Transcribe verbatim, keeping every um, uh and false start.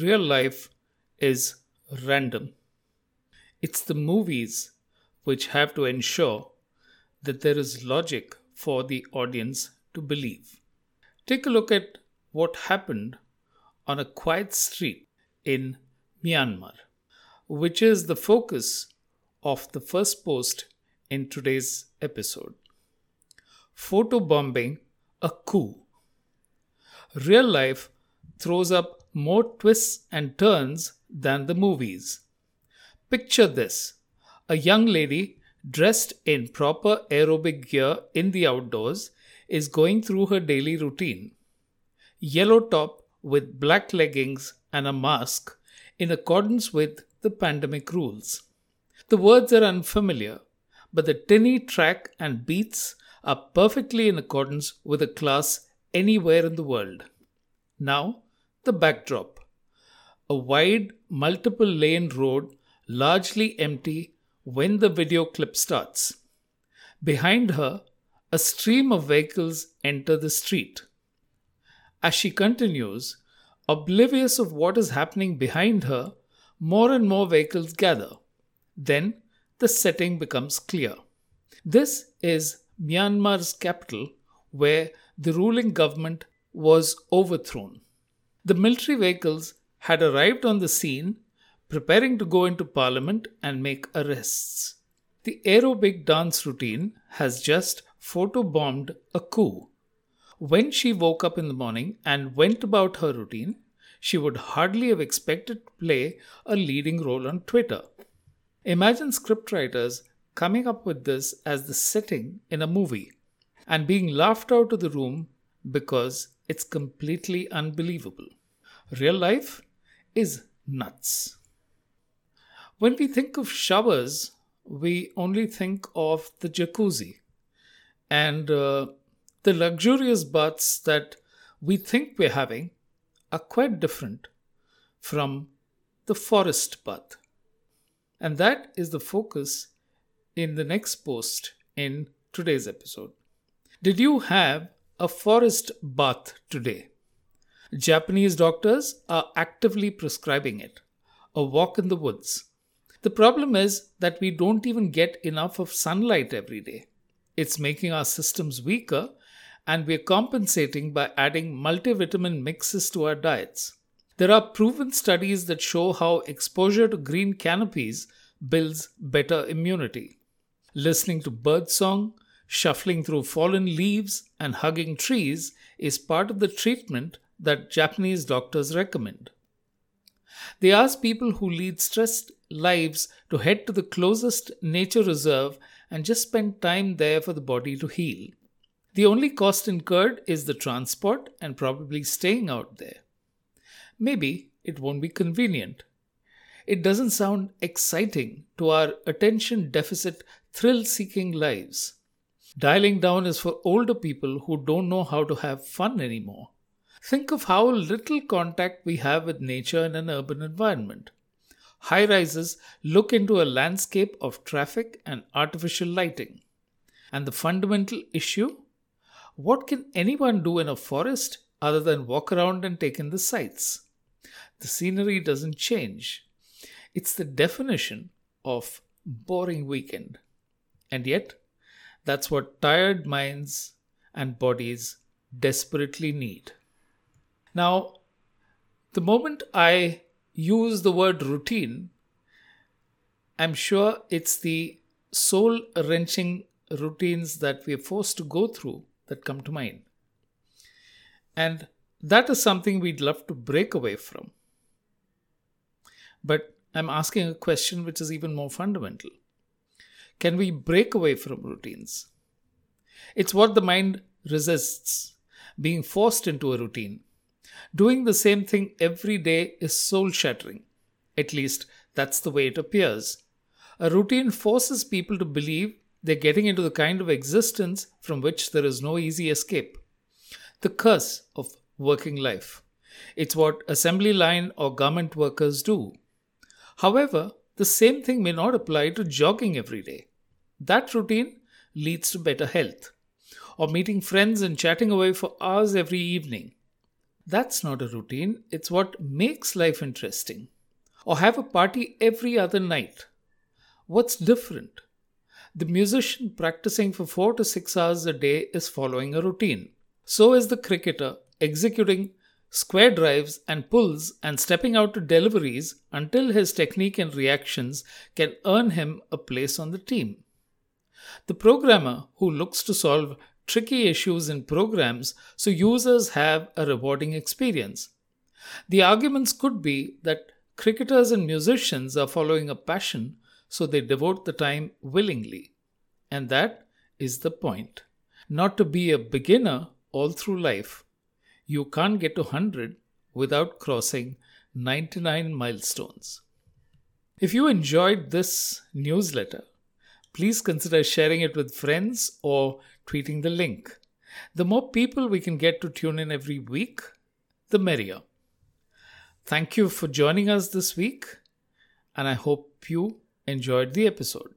real life is random. It's the movies which have to ensure that there is logic for the audience to believe. Take a look at what happened on a quiet street in Myanmar, which is the focus of the first post in today's episode. Photobombing a coup. Real life throws up more twists and turns than the movies. Picture this: a young lady dressed in proper aerobic gear in the outdoors is going through her daily routine. Yellow top with black leggings and a mask in accordance with the pandemic rules. The words are unfamiliar, but the tinny track and beats are perfectly in accordance with a class anywhere in the world. Now, the backdrop. A wide, multiple-lane road, largely empty when the video clip starts. Behind her, a stream of vehicles enter the street. As she continues, oblivious of what is happening behind her, more and more vehicles gather. Then, the setting becomes clear. This is Myanmar's capital, where the ruling government was overthrown. The military vehicles had arrived on the scene, preparing to go into parliament and make arrests. The aerobic dance routine has just photobombed a coup. When she woke up in the morning and went about her routine, she would hardly have expected to play a leading role on Twitter. Imagine scriptwriters coming up with this as the setting in a movie and being laughed out of the room because it's completely unbelievable. Real life is nuts. When we think of showers, we only think of the jacuzzi and uh, the luxurious baths that we think we're having are quite different from the forest bath. And that is the focus in the next post in today's episode. Did you have a forest bath today? Japanese doctors are actively prescribing it. A walk in the woods. The problem is that we don't even get enough of sunlight every day. It's making our systems weaker, and we're compensating by adding multivitamin mixes to our diets. There are proven studies that show how exposure to green canopies builds better immunity. Listening to birdsong, shuffling through fallen leaves, and hugging trees is part of the treatment that Japanese doctors recommend. They ask people who lead stressed lives to head to the closest nature reserve and just spend time there for the body to heal. The only cost incurred is the transport and probably staying out there. Maybe it won't be convenient. It doesn't sound exciting to our attention deficit, thrill-seeking lives. Dialing down is for older people who don't know how to have fun anymore. Think of how little contact we have with nature in an urban environment. High-rises look into a landscape of traffic and artificial lighting. And the fundamental issue? What can anyone do in a forest other than walk around and take in the sights? The scenery doesn't change. It's the definition of boring weekend. And yet, that's what tired minds and bodies desperately need. Now, the moment I use the word routine, I'm sure it's the soul-wrenching routines that we are forced to go through that come to mind. And that is something we'd love to break away from. But I'm asking a question which is even more fundamental. Can we break away from routines? It's what the mind resists, being forced into a routine. Doing the same thing every day is soul-shattering. At least, that's the way it appears. A routine forces people to believe they're getting into the kind of existence from which there is no easy escape. The curse of working life. It's what assembly line or garment workers do. However, the same thing may not apply to jogging every day. That routine leads to better health. Or meeting friends and chatting away for hours every evening. That's not a routine. It's what makes life interesting. Or have a party every other night. What's different? The musician practicing for four to six hours a day is following a routine. So is the cricketer executing square drives and pulls and stepping out to deliveries until his technique and reactions can earn him a place on the team. The programmer who looks to solve tricky issues in programs so users have a rewarding experience. The arguments could be that cricketers and musicians are following a passion, so they devote the time willingly. And that is the point. Not to be a beginner all through life. You can't get to one hundred without crossing ninety-nine milestones. If you enjoyed this newsletter, please consider sharing it with friends or tweeting the link. The more people we can get to tune in every week, the merrier. Thank you for joining us this week, and I hope you enjoyed the episode.